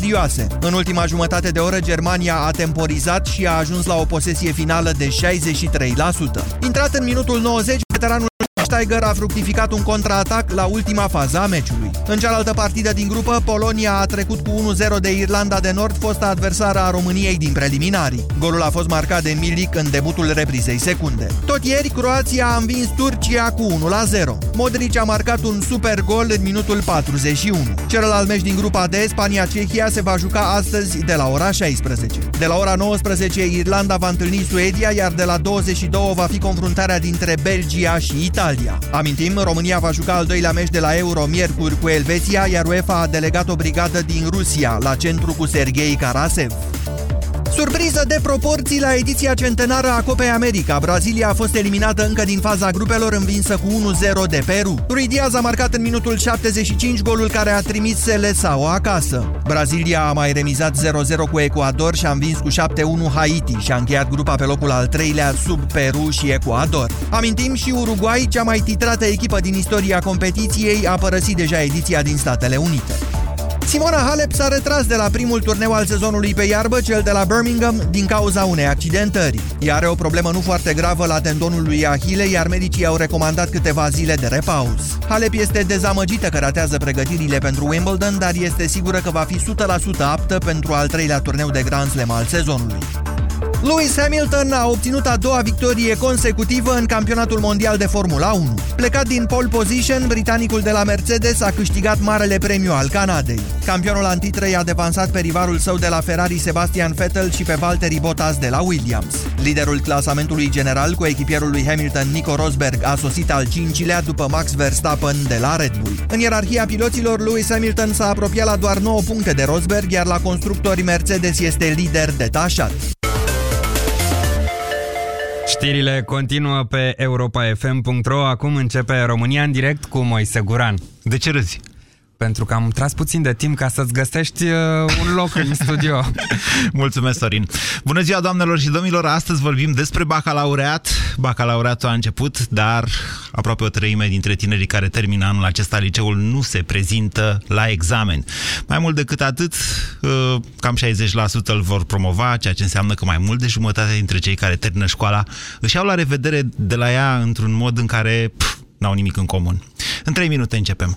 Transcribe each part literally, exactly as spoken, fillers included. serioase. În ultima jumătate de oră, Germania a temporizat și a ajuns la o posesie finală de șaizeci și trei la sută. Intrat în minutul nouăzeci, veteranul Tiger a fructificat un contraatac la ultima fază a meciului. În cealaltă partidă din grupă, Polonia a trecut cu unu zero de Irlanda de Nord, fosta adversară a României din preliminarii. Golul a fost marcat de Milik în debutul reprizei secunde. Tot ieri, Croația a învins Turcia cu unu la zero. Modric a marcat un super gol în minutul patruzeci și unu. Celălalt meci din grupa D, Spania-Cehia, se va juca astăzi de la ora șaisprezece. De la ora nouăsprezece, Irlanda va întâlni Suedia, iar de la douăzeci și două va fi confruntarea dintre Belgia și Italia. Amintim, România va juca al doilea meci de la Euro miercuri cu Elveția, iar UEFA a delegat o brigadă din Rusia la centru cu Serghei Karasev. Surpriză de proporții la ediția centenară a Copei America. Brazilia a fost eliminată încă din faza grupelor, învinsă cu unu zero de Peru. Ruidíaz a marcat în minutul șaptezeci și cinci golul care a trimis Seleção acasă. Brazilia a mai remizat zero zero cu Ecuador și a învins cu șapte unu Haiti și a încheiat grupa pe locul al treilea sub Peru și Ecuador. Amintim și Uruguay, cea mai titrată echipă din istoria competiției, a părăsit deja ediția din Statele Unite. Simona Halep s-a retras de la primul turneu al sezonului pe iarbă, cel de la Birmingham, din cauza unei accidentări. Ea are o problemă nu foarte gravă la tendonul lui Ahile, iar medicii au recomandat câteva zile de repaus. Halep este dezamăgită că ratează pregătirile pentru Wimbledon, dar este sigură că va fi o sută la sută aptă pentru al treilea turneu de Grand Slam al sezonului. Lewis Hamilton a obținut a doua victorie consecutivă în campionatul mondial de Formula unu. Plecat din pole position, britanicul de la Mercedes a câștigat Marele Premiu al Canadei. Campionul în titre i-a devansat pe rivalul său de la Ferrari, Sebastian Vettel, și pe Valtteri Bottas de la Williams. Liderul clasamentului general, cu echipierul lui Hamilton, Nico Rosberg, a sosit al cincilea după Max Verstappen de la Red Bull. În ierarhia piloților, Lewis Hamilton s-a apropiat la doar nouă puncte de Rosberg, iar la constructori Mercedes este lider detașat. Știrile continuă pe europa f m punct r o. Acum începe România în direct cu Moise Guran. De ce râzi? Pentru că am tras puțin de timp ca să-ți găsești uh, un loc în studio. Mulțumesc, Sorin. Bună ziua, doamnelor și domnilor. Astăzi vorbim despre bacalaureat. Bacalaureatul a început, dar aproape o treime dintre tinerii care termină anul acesta liceul nu se prezintă la examen. Mai mult decât atât, uh, cam șaizeci la sută îl vor promova, ceea ce înseamnă că mai mult de jumătate dintre cei care termină școala își iau la revedere de la ea într-un mod în care pf, n-au nimic în comun. În trei minute începem.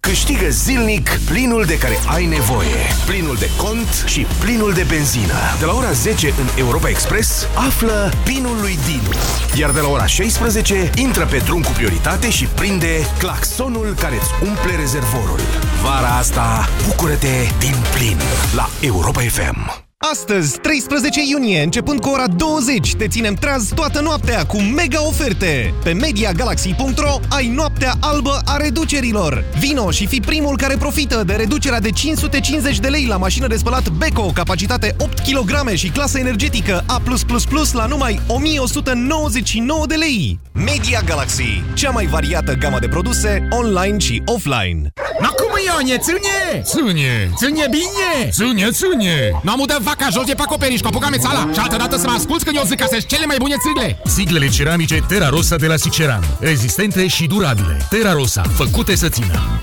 Câștigă zilnic plinul de care ai nevoie, plinul de cont și plinul de benzină. De la ora zece în Europa Express, află pinul lui Dinu. Iar de la ora șaisprezece, intră pe drum cu prioritate și prinde claxonul care îți umple rezervorul. Vara asta, bucură-te din plin la Europa F M. Astăzi, treisprezece iunie, începând cu ora douăzeci, te ținem treaz toată noaptea cu mega oferte. Pe media galaxy punct r o ai noaptea albă a reducerilor. Vino și fii primul care profită de reducerea de cinci sute cincizeci de lei la mașină de spălat Beko, capacitate opt kilograme și clasă energetică A plus plus plus la numai o mie o sută nouăzeci și nouă de lei. Media Galaxy, cea mai variată gamă de produse online și offline. Na cum Ione, ține! Ține! Ține bine! Ține, ține! N-am udat vaca jos de pe acoperiș cu apucame țala și altă dată să mă asculți când eu zic că sunt cele mai bune țigle! Țiglele ceramice Terra Rossa de la Siceram. Rezistente și durabile. Terra Rossa, făcute să țină.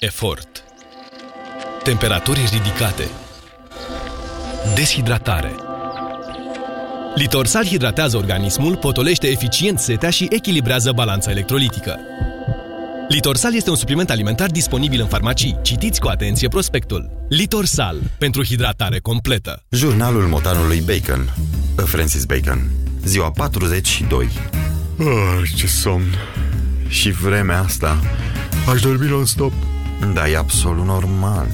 Efort. Temperaturi ridicate. Deshidratare. Litorsal hidratează organismul, potolește eficient setea și echilibrează balanța electrolitică. Litorsal este un supliment alimentar disponibil în farmacii. Citiți cu atenție prospectul. Litorsal, pentru hidratare completă. Jurnalul motanului Bacon. Francis Bacon. Ziua patruzeci și doi. Oh, ce somn. Și vremea asta. Aș dormi non-stop. Da, e absolut normal.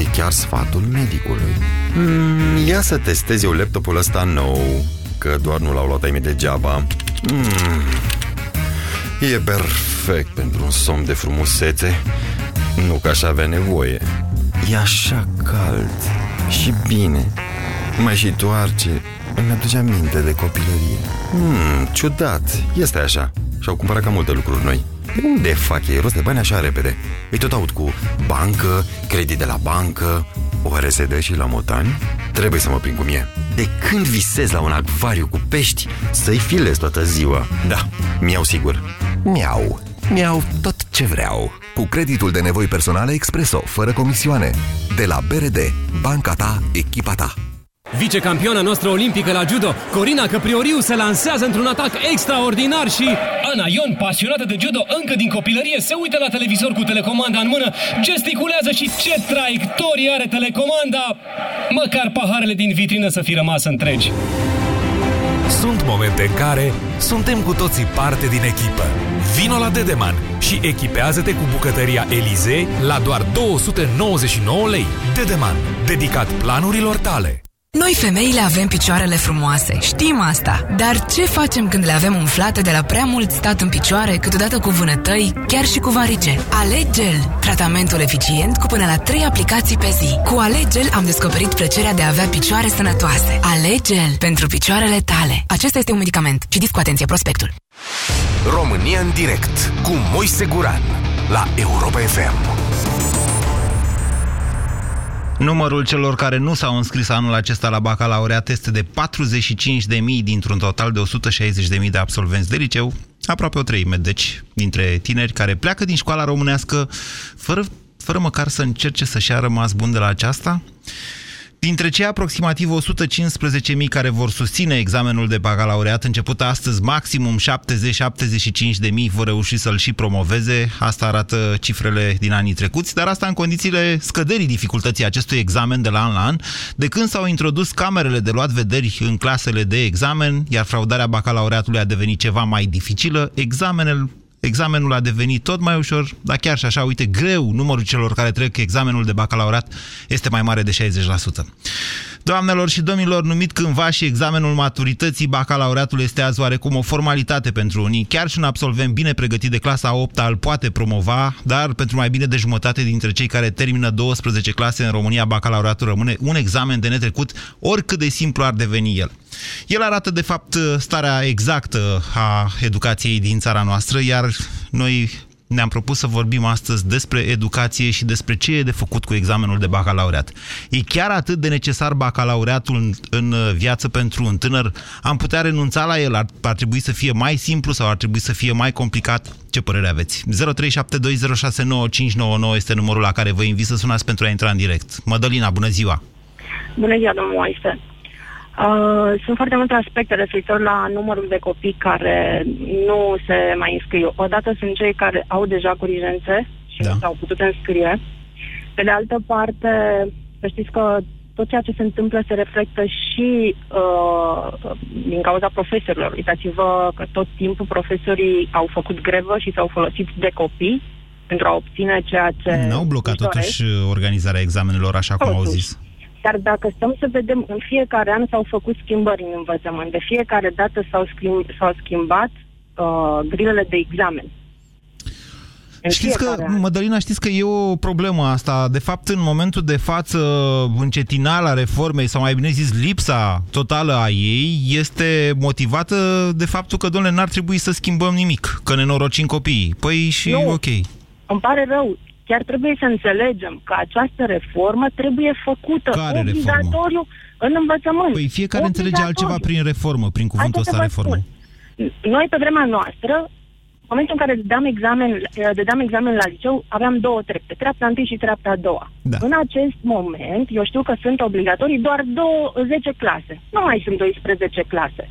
E chiar sfatul medicului. Mm, ia să testez eu laptopul ăsta nou, că doar nu l-au luat ai mei degeaba. Mm. E perfect pentru un somn de frumusețe. Nu că aș avea nevoie. E așa cald și bine. Mai și toarce. Îmi aduce aminte de copilărie. Hmm, ciudat, este așa. Și-au cumpărat cam multe lucruri noi. Unde fac ei rost de bani așa repede? Îi tot aud cu bancă, credit de la bancă, O R S D și la motani. Trebuie să mă prind cum e. De când visez la un acvariu cu pești, să-i filez toată ziua. Da, mi-au sigur. Mi-au. Mi-au tot ce vreau. Cu creditul de nevoi personale Expresso, fără comisioane. De la B R D. Banca ta, echipa ta. Vicecampioana noastră olimpică la judo, Corina Căprioriu, se lansează într-un atac extraordinar și... Ana Ion, pasionată de judo încă din copilărie, se uită la televizor cu telecomanda în mână, gesticulează și ce traiectorie are telecomanda! Măcar paharele din vitrină să fi rămas întregi. Sunt momente în care suntem cu toții parte din echipă. Vino la Dedeman și echipează-te cu bucătăria Elisei la doar două sute nouăzeci și nouă lei. Dedeman, dedicat planurilor tale. Noi femeile avem picioarele frumoase, știm asta. Dar ce facem când le avem umflate de la prea mult stat în picioare, câteodată cu vânătăi, chiar și cu varice? Alegel, tratamentul eficient cu până la trei aplicații pe zi. Cu Alegel am descoperit plăcerea de a avea picioare sănătoase. Alegel, pentru picioarele tale. Acesta este un medicament. Citiți cu atenție prospectul. România în direct cu Moise Guran la Europa F M. Numărul celor care nu s-au înscris anul acesta la bacalaureat este de patruzeci și cinci de mii dintr-un total de o sută șaizeci de mii de absolvenți de liceu, aproape o treime, deci, dintre tineri care pleacă din școala românească fără, fără măcar să încerce să-și ia rămas bun de la aceasta. Dintre cei aproximativ o sută cincisprezece mii care vor susține examenul de bacalaureat început astăzi, maximum șaptezeci șaptezeci și cinci de mii vor reuși să-l și promoveze. Asta arată cifrele din anii trecuți, dar asta în condițiile scăderii dificultății acestui examen de la an la an, de când s-au introdus camerele de luat vederi în clasele de examen, iar fraudarea bacalaureatului a devenit ceva mai dificilă, examenul Examenul a devenit tot mai ușor, dar chiar și așa, uite, greu, numărul celor care trec examenul de bacalaureat este mai mare de șaizeci la sută. Doamnelor și domnilor, numit cândva și examenul maturității, bacalaureatul este azi oarecum o formalitate pentru unii. Chiar și un absolvent bine pregătit de clasa a opta îl poate promova, dar pentru mai bine de jumătate dintre cei care termină douăsprezece clase în România, bacalaureatul rămâne un examen de netrecut, oricât de simplu ar deveni el. El arată, de fapt, starea exactă a educației din țara noastră, iar noi ne-am propus să vorbim astăzi despre educație și despre ce e de făcut cu examenul de bacalaureat. E chiar atât de necesar bacalaureatul în viață pentru un tânăr? Am putea renunța la el? Ar, ar trebui să fie mai simplu sau ar trebui să fie mai complicat? Ce părere aveți? zero trei șapte doi zero șase nouă cinci nouă nouă este numărul la care vă invit să sunați pentru a intra în direct. Mădălina, bună ziua! Bună ziua, domnul Moise! Uh, sunt foarte multe aspecte referitor la numărul de copii care nu se mai înscriu. Odată sunt cei care au deja corigențe și da. nu s-au putut înscrie. Pe de altă parte, să știți că tot ceea ce se întâmplă se reflectă și uh, din cauza profesorilor. Uitați-vă că tot timpul profesorii au făcut grevă și s-au folosit de copii pentru a obține ceea ce... N-au blocat totuși organizarea examenelor, așa cum au zis. Dar dacă stăm să vedem, în fiecare an s-au făcut schimbări în învățământ. De fiecare dată s-au, schimb, s-au schimbat uh, grilele de examen. Știți că, Mădălina, știți că e o problemă asta. De fapt, în momentul de față, încetinala reformei, sau mai bine zis, lipsa totală a ei, este motivată de faptul că, domnule, n-ar trebui să schimbăm nimic, că ne norocim copiii. Păi și nu, ok. Îmi pare rău. Chiar trebuie să înțelegem că această reformă trebuie făcută care obligatoriu reformă? În învățământ. Păi fiecare înțelege altceva prin reformă, prin cuvântul ăsta reformă. Spun. Noi, pe vremea noastră, în momentul în care dădeam examen, dădeam examen la liceu, aveam două trepte, treapta întâi și treapta a doua. Da. În acest moment, eu știu că sunt obligatorii doar zece clase. Nu mai sunt doisprezece clase.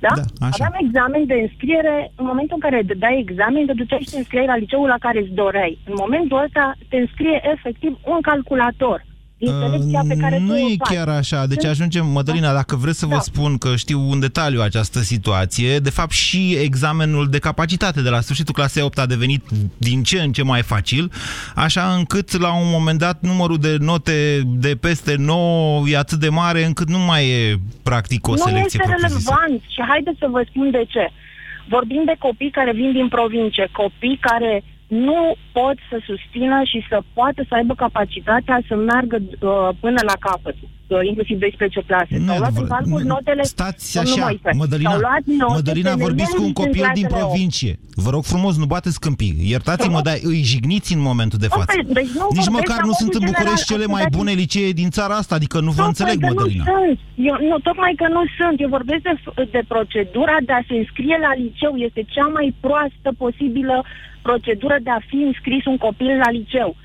Da? Da, aveam examen de înscriere. În momentul în care dai examen, te duceai și te înscriei la liceul la care îți doreai. În momentul ăsta te înscrie efectiv un calculator din selecția uh, pe care nu e faci. Chiar așa. Deci ajungem, Mădălina, dacă vreți să vă da. spun că știu în detaliu această situație, de fapt și examenul de capacitate de la sfârșitul clasei a opta a devenit din ce în ce mai facil, așa încât la un moment dat numărul de note de peste nouă e atât de mare încât nu mai e practic o selecție propriu-zisă. Nu este relevant și haideți să vă spun de ce. Vorbim de copii care vin din provincie, copii care nu pot să susțină și să poată să aibă capacitatea să meargă uh, până la capăt. inclusiv doisprezece clase. S-au luat în calcul notele... Stați așa, Mădălina, vorbiți cu un copil din provincie. Vă rog frumos, nu bateți câmpii. Iertați-mă, dar îi jigniți în momentul de față. Nici măcar nu sunt în București cele mai bune licee din țara asta, adică nu vă înțeleg, Mădălina. Tocmai că nu sunt. Eu vorbesc de procedura de a se înscrie la liceu. Este cea mai proastă posibilă procedură de a fi înscris un copil la liceu.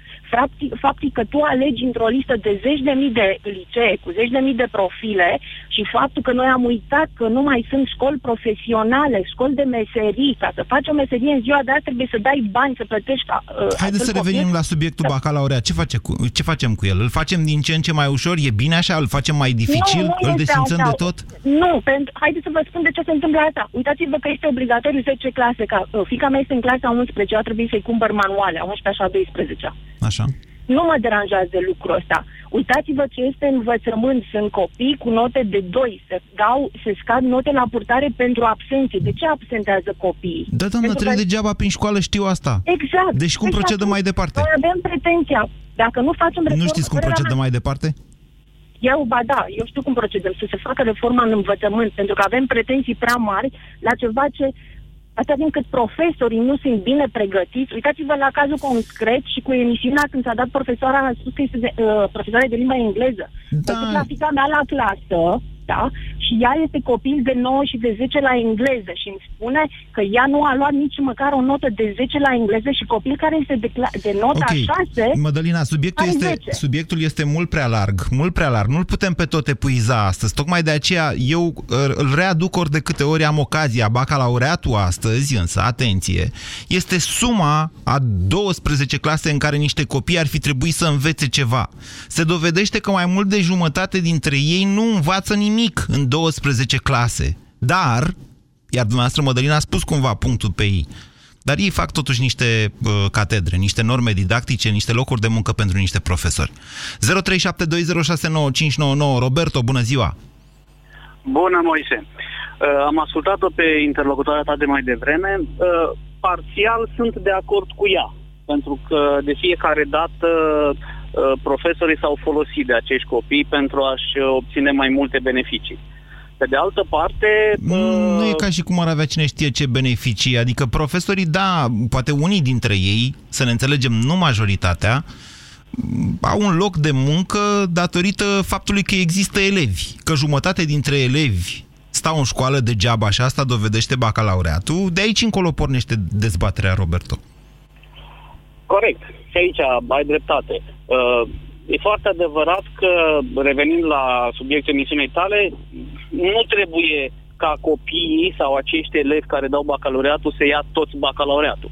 Faptul că tu alegi într-o listă de zeci de mii de licee, cu zeci de mii de profile și faptul că noi am uitat că nu mai sunt școli profesionale, școli de meserii, ca să faci o meserie în ziua de azi trebuie să dai bani, să plătești ca... Haideți să revenim la subiectul bacalaureat. Ce, face cu, ce facem cu el? Îl facem din ce în ce mai ușor? E bine așa? Îl facem mai dificil? Nu, nu îl desințăm de tot? Nu, pentru... haideți să vă spun de ce se întâmplă asta. Uitați-vă că este obligatoriu zece clase. Ca... Fiica mea este în clasa unsprezece, a trebuit să-i cumpăr manuale, a unsprezecea și a doisprezecea. Așa. Nu mă deranjează lucrul ăsta. Uitați-vă ce este învățământ. Sunt copii cu note de doi. Se, dau, se scad note la purtare pentru absenție. De ce absentează copiii? Da, doamnă, trebuie că... degeaba prin școală, știu asta. Exact. Deci cum deci procedăm mai departe? Noi avem pretenția. Dacă nu facem reformă... Nu știți cum procedăm mai departe? Eu, ba da, eu știu cum procedăm. Să se facă reforma în învățământ. Pentru că avem pretenții prea mari la ceva ce... Atât timp cât profesorii nu sunt bine pregătiți, uitați-vă la cazul concret și cu emisiunea când s-a dat profesoara, a spus că este de, uh, profesoare de limba engleză. Da. Sunt la fica mea la clasă, da? Și ea este copil de nouă și de zece la engleză și îmi spune că ea nu a luat nici măcar o notă de zece la engleză și copil care este de, de nota okay. șase... Mădălina, subiectul este, subiectul este mult prea larg, mult prea larg. Nu-l putem pe tot epuiza astăzi. Tocmai de aceea eu îl readuc ori de câte ori am ocazia. Bacalaureatul astăzi, însă, atenție, este suma a douăsprezece clase în care niște copii ar fi trebuit să învețe ceva. Se dovedește că mai mult de jumătate dintre ei nu învață nimic în douăsprezece clase, dar, iar dumneavoastră, Mădălina, a spus cumva punctul pe ei, dar ei fac totuși niște uh, catedre, niște norme didactice, niște locuri de muncă pentru niște profesori. zero trei șapte doi zero șase nouă cinci nouă nouă. Roberto, bună ziua! Bună, Moise! Uh, am ascultat-o pe interlocutoarea ta de mai devreme. Uh, parțial sunt de acord cu ea, pentru că de fiecare dată... profesorii s-au folosit de acești copii pentru a-și obține mai multe beneficii. Pe de altă parte... Nu uh... e ca și cum ar avea cine știe ce beneficii, adică profesorii, da, poate unii dintre ei, să ne înțelegem, nu majoritatea, au un loc de muncă datorită faptului că există elevi, că jumătate dintre elevi stau în școală degeaba și asta dovedește bacalaureatul. De aici încolo pornește dezbaterea, Roberto. Corect. Și aici ai dreptate. Uh, e foarte adevărat că, revenind la subiectul emisiunii tale, nu trebuie ca copiii sau acești elevi care dau bacalaureatul să ia toți bacalaureatul.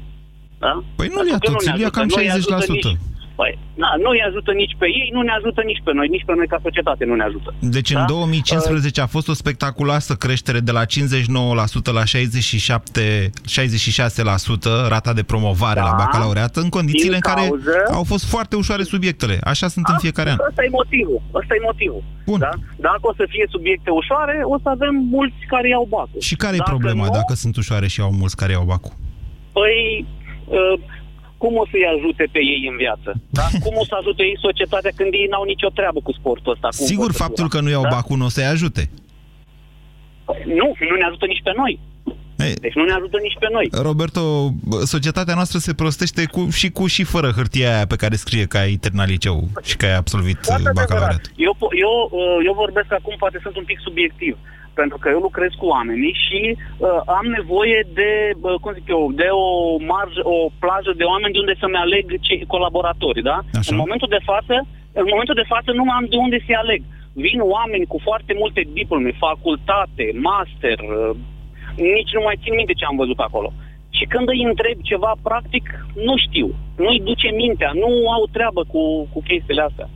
Da? Păi nu le ia toți, îi ia cam șaizeci la sută. Păi, na, nu îi ajută nici pe ei, nu ne ajută nici pe noi, nici pe noi ca societate nu ne ajută. Deci da? În două mii cincisprezece a fost o spectaculoasă creștere de la cincizeci și nouă la sută la șaizeci și șapte, șaizeci și șase la sută rata de promovare da. La bacalaureat, în condițiile din în care cauză... au fost foarte ușoare subiectele. Așa sunt a, în fiecare an. Ăsta e motivul. Ăsta e motivul. Bun. Da? Dacă o să fie subiecte ușoare, o să avem mulți care iau bacul. Și care e problema nu... dacă sunt ușoare și au mulți care iau bacul? Păi... Uh, cum o să-i ajute pe ei în viață? Da? Cum o să ajute ei societatea când ei n-au nicio treabă cu sportul ăsta? Cum sigur, faptul că nu iau da? Bacul nu o să-i ajute. Nu, nu ne ajută nici pe noi. Ei, deci nu ne ajută nici pe noi. Roberto, societatea noastră se prostește cu, și cu și fără hârtia aia pe care scrie că ai terminat liceu și că ai absolvit bacalaureat. Eu, eu, eu vorbesc acum, poate sunt un pic subiectiv, pentru că eu lucrez cu oamenii și uh, am nevoie de, uh, cum zic eu, de o marjă, o plajă de oameni de unde să-mi aleg cei colaboratori, da? Așa. În momentul de față, în momentul de față nu am de unde să-i aleg. Vin oameni cu foarte multe diplome, facultate, master, uh, nici nu mai țin minte ce am văzut acolo. Și când îi întreb ceva, practic, nu știu. Nu-i duce mintea, nu au treabă cu, cu chestiile astea.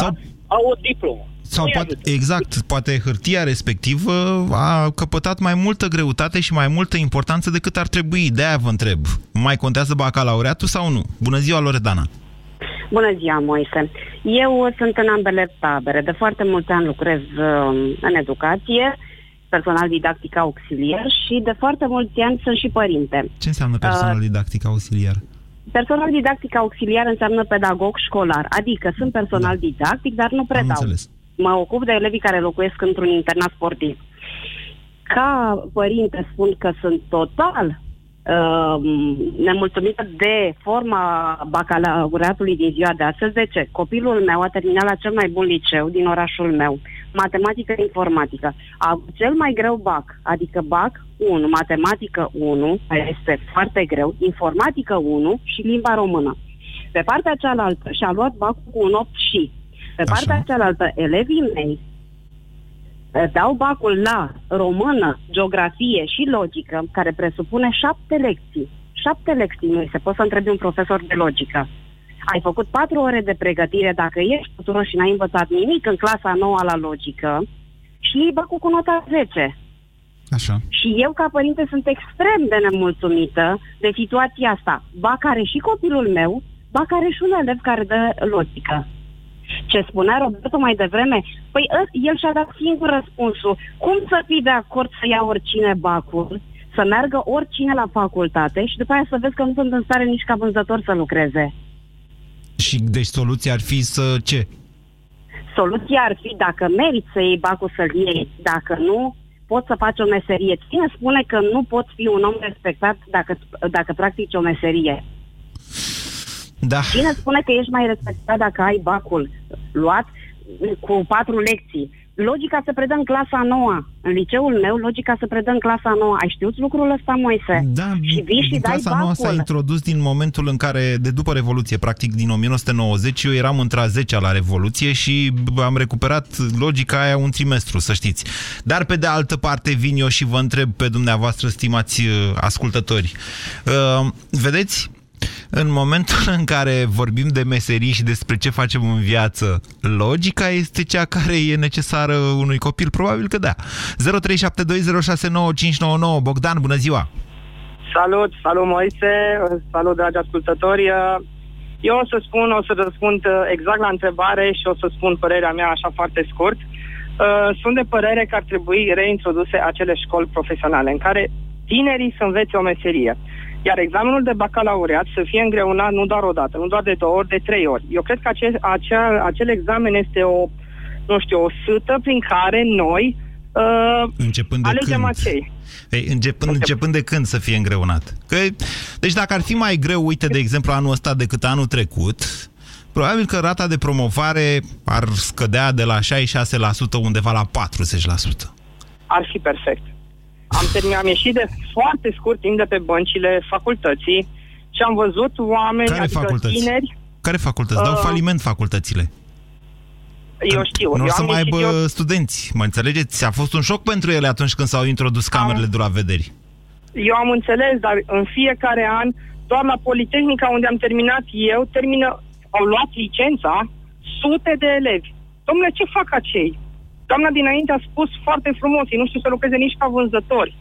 Sau... Da? Au o diplomă. Sau poate, exact, poate hârtia respectivă a căpătat mai multă greutate și mai multă importanță decât ar trebui. De-aia vă întreb, mai contează bacalaureatul sau nu? Bună ziua, Loredana! Bună ziua, Moise! Eu sunt în ambele tabere. De foarte mulți ani lucrez în educație, personal didactic auxiliar și de foarte mulți ani sunt și părinte. Ce înseamnă personal didactic auxiliar? Personal didactic auxiliar înseamnă pedagog școlar, adică sunt personal didactic, dar nu predau. Am înțeles. mă ocup de elevii care locuiesc într-un internat sportiv. Ca părinte spun că sunt total uh, nemulțumită de forma bacalaureatului din ziua de astăzi. De ce? Copilul meu a terminat la cel mai bun liceu din orașul meu, matematică-informatică. A avut cel mai greu bac, adică bac unu, matematică unu, este foarte greu, informatică unu și limba română. Pe partea cealaltă și-a luat bacul cu un opt și. Pe Așa. partea cealaltă, elevii mei dau bacul la română, geografie și logică, care presupune șapte lecții. Șapte lecții, nu se poate să întrebi un profesor de logică. Ai făcut patru ore de pregătire dacă ești tuturor și n-ai învățat nimic în clasa nouă la logică și iei bacul cu nota zece. Așa. Și eu, ca părinte, sunt extrem de nemulțumită de situația asta. Ba care și copilul meu, ba care și un elev care dă logică. Ce spunea Roberto mai devreme? Păi el și-a dat singur răspunsul. Cum să fii de acord să ia oricine bacul, să meargă oricine la facultate și după aia să vezi că nu sunt în stare nici ca vânzător să lucreze? Și deci soluția ar fi să ce? Soluția ar fi, dacă meriți să iei bacul, să-l iei. Dacă nu, poți să faci o meserie. Cine spune că nu poți fi un om respectat dacă, dacă practici o meserie? Da. Cine spune că ești mai respectat dacă ai bacul luat cu patru lecții? Logica se predă în clasa a noua. În liceul meu, logica se predă în clasa a noua. Ai știut lucrul ăsta, Moise? Da, și vii și dai clasa a noua s-a introdus din momentul în care, de după Revoluție, practic din o mie nouă sute nouăzeci, eu eram într-a zecea la Revoluție și am recuperat logica aia un trimestru, să știți. Dar pe de altă parte vin eu și vă întreb pe dumneavoastră, stimați ascultători. Uh, vedeți? În momentul în care vorbim de meserii și despre ce facem în viață, logica este cea care e necesară unui copil? Probabil că da. zero trei șapte doi zero șase nouă cinci nouă nouă. Bogdan, bună ziua! Salut, salut Moise, salut dragi ascultători. Eu o să spun, o să răspund exact la întrebare și o să spun părerea mea așa foarte scurt. Sunt de părere că ar trebui reintroduse acele școli profesionale în care tinerii să învețe o meserie. Iar examenul de bacalaureat să fie îngreunat nu doar o dată, nu doar de două ori, de trei ori. Eu cred că ace- acea, acel examen este o, nu știu, o sâtă prin care noi uh, începând de alegem când? acei. Ei, începând, începând de când să fie îngreunat? Că, deci dacă ar fi mai greu, uite, de exemplu, anul ăsta decât anul trecut, probabil că rata de promovare ar scădea de la șaizeci și șase la sută undeva la patruzeci la sută. Ar fi perfect. Am terminat, am ieșit de foarte scurt timp de pe băncile facultății și am văzut oameni, Care adică facultăți? tineri... Care facultăți? Uh, Dau faliment facultățile. Eu știu. Nu eu o să mai aibă eu... studenți, mă înțelegeți? A fost un șoc pentru ele atunci când s-au introdus camerele am... de la vederi. Eu am înțeles, dar în fiecare an, doar la Politehnica unde am terminat eu, termină, au luat licența sute de elevi. Dom'le, ce fac acei? Doamna dinainte a spus foarte frumos, ei nu știu să lucreze nici ca vânzători.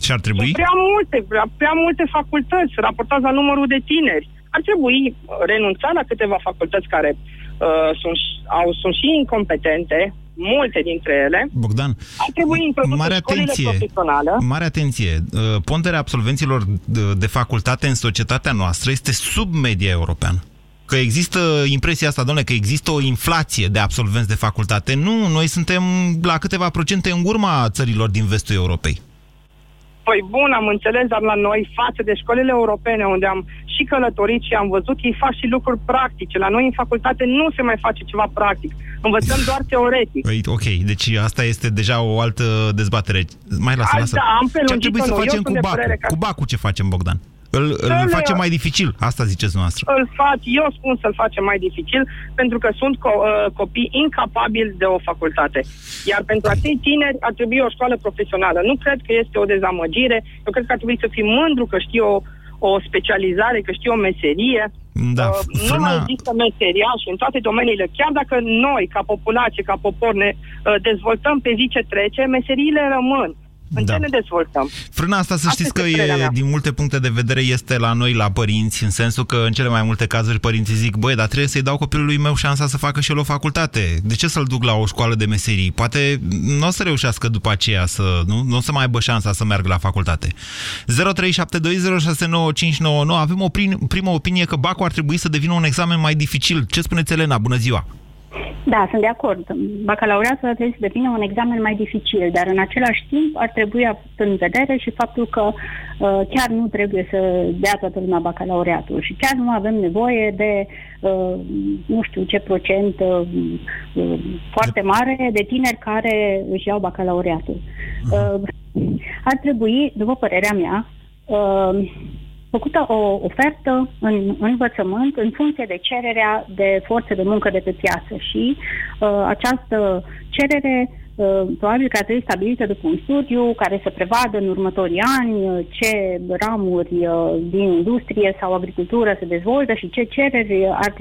Ce ar trebui? Prea multe, prea, prea multe facultăți, raportați la numărul de tineri. Ar trebui renunța la câteva facultăți care uh, sunt, au, sunt și incompetente, multe dintre ele. Bogdan, ar trebui introduse școlile profesionale. Mare atenție! Ponderea absolvenților de facultate în societatea noastră este sub media europeană. Că există impresia asta, domnule, că există o inflație de absolvenți de facultate. Nu, noi suntem la câteva procente în urma țărilor din vestul Europei. Păi bun, am înțeles, dar la noi, față de școlile europene, unde am și călătorit și am văzut, ei fac și lucruri practice. La noi, în facultate, nu se mai face ceva practic. Învățăm doar teoretic. Păi, ok, deci asta este deja o altă dezbatere. Mai lasă, lasă. Da, am ce ar trebui să facem cu bacul? Ca... Cu bacul ce facem, Bogdan? Îl, îl face mai dificil, asta ziceți noastră. Îl fac, eu spun să-l facem mai dificil, pentru că sunt co- copii incapabili de o facultate. Iar pentru acei tineri ar trebui o școală profesională. Nu cred că este o dezamăgire. Eu cred că ar trebui să fii mândru că știi o, o specializare, că știi o meserie. Da, uh, frâna... Nu mai există meseriași în toate domeniile. Chiar dacă noi, ca populație, ca popor, ne uh, dezvoltăm pe zi ce trece, meseriile rămân. În da. ce ne dezvoltăm? Frâna asta, să știți că e, din multe puncte de vedere este la noi, la părinți, în sensul că în cele mai multe cazuri părinții zic: băi, dar trebuie să-i dau copilului meu șansa să facă și el o facultate. De ce să-l duc la o școală de meserii? Poate nu o să reușească după aceea, să, nu? Nu o să mai aibă șansa să meargă la facultate. zero trei șapte doi zero șase nouă cinci nouă nouă. Avem o prim, primă opinie că bacul ar trebui să devină un examen mai dificil. Ce spuneți, Elena? Bună ziua! Da, sunt de acord. Bacalaureatul trebuie să devină un examen mai dificil, dar în același timp ar trebui avut în vedere și faptul că uh, chiar nu trebuie să dea toată lumea bacalaureatul și chiar nu avem nevoie de uh, nu știu ce procent uh, uh, foarte mare de tineri care își iau bacalaureatul. Uh, ar trebui, după părerea mea, uh, făcută o ofertă în învățământ în funcție de cererea de forțe de muncă de pe piață și uh, această cerere uh, probabil că ar trebui stabilită după un studiu care să prevadă în următorii ani ce ramuri uh, din industrie sau agricultură se dezvoltă și ce cereri ar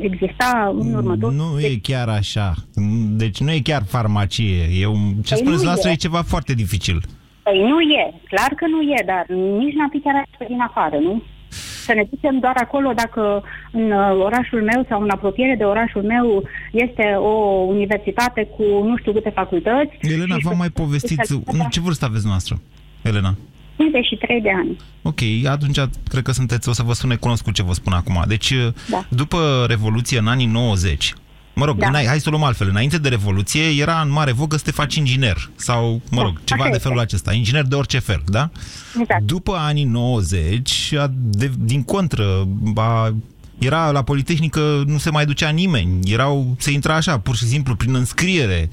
exista în următorii. Nu e chiar așa. Deci nu e chiar farmacie. Eu, ce păi spuneți la asta e ceva foarte dificil. Păi nu e, clar că nu e, dar nici n-am fi chiar din afară, nu? Să ne ducem doar acolo dacă în orașul meu sau în apropiere de orașul meu este o universitate cu nu știu câte facultăți. Elena, v-am mai povestit, ce vârstă aveți noastră, Elena? cincizeci și trei de ani. Ok, atunci cred că sunteți, o să vă sune cunoscut ce vă spun acum. Deci, da. După Revoluție, în anii nouăzeci... Mă rog, da. hai, hai să o luăm altfel. Înainte de Revoluție era în mare vogă să te faci inginer sau, mă rog, ceva de felul acesta. Inginer de orice fel, da? Exact. După anii nouăzeci, a, de, din contră, a, era la Politehnică, nu se mai ducea nimeni. Erau, se intra așa, pur și simplu, prin înscriere.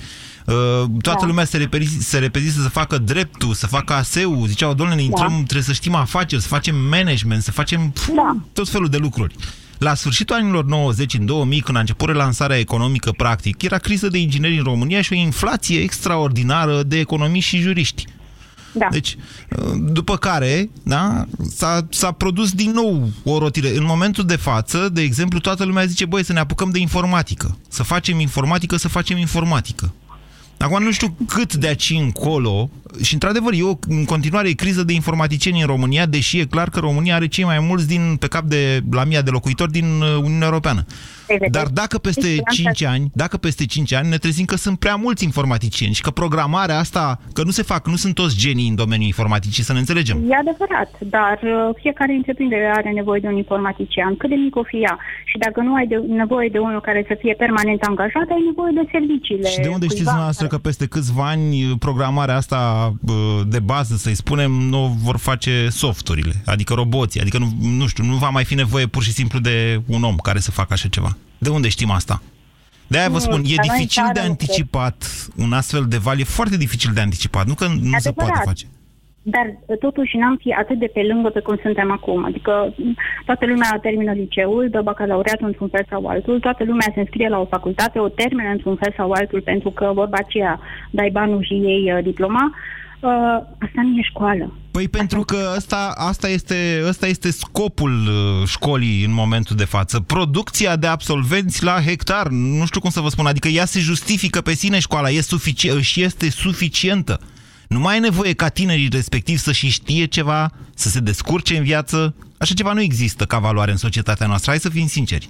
Uh, toată da. lumea se repezi, se repezi să facă dreptul, să facă A S E-ul. Ziceau, doamne, ne intrăm, da. trebuie să știm afaceri, să facem management, să facem pf, da. tot felul de lucruri. La sfârșitul anilor nouăzeci, în două mii, când a început relansarea economică, practic, era criză de ingineri în România și o inflație extraordinară de economiști și juriști. Da. Deci, după care, da, s-a, s-a produs din nou o rotire. În momentul de față, de exemplu, toată lumea zice, băi, să ne apucăm de informatică. Să facem informatică, să facem informatică. Acum nu știu cât de aici încolo și, într-adevăr, eu, în continuare e criză de informaticieni în România, deși e clar că România are cei mai mulți din, pe cap de la mia de locuitori din Uniunea Europeană. Dar dacă peste cinci ani, dacă peste cinci ani ne trezim că sunt prea mulți informaticieni și că programarea asta, că nu se fac, nu sunt toți genii în domeniul informaticii, să ne înțelegem. E adevărat, dar fiecare întreprindere are nevoie de un informatician, cât de mic o fi ea. Și dacă nu ai de, nevoie de unul care să fie permanent angajat, ai nevoie de serviciile. Și de unde știți dumneavoastră că peste câțiva ani programarea asta de bază, să-i spunem, nu vor face softurile, adică roboții, adică nu, nu știu, nu va mai fi nevoie pur și simplu de un om care să facă așa ceva. De unde știm asta? De-aia vă spun, e dificil de anticipat un astfel de val, e foarte dificil de anticipat, nu că nu se poate face. Dar totuși n-am fi atât de pe lângă pe cum suntem acum. Adică toată lumea termină liceul, dă bacalaureatul într-un fel sau altul, toată lumea se înscrie la o facultate, o termină într-un fel sau altul, pentru că vorba aceea dai banul și ei diploma. Uh, asta nu e școală. Păi pentru asta... că asta, asta, este, asta este scopul școlii în momentul de față. Producția de absolvenți la hectar, nu știu cum să vă spun, adică ea se justifică pe sine școala, e sufici- și este suficientă. Nu mai e nevoie ca tinerii respectiv să și știe ceva, să se descurce în viață. Așa ceva nu există ca valoare în societatea noastră, hai să fim sinceri.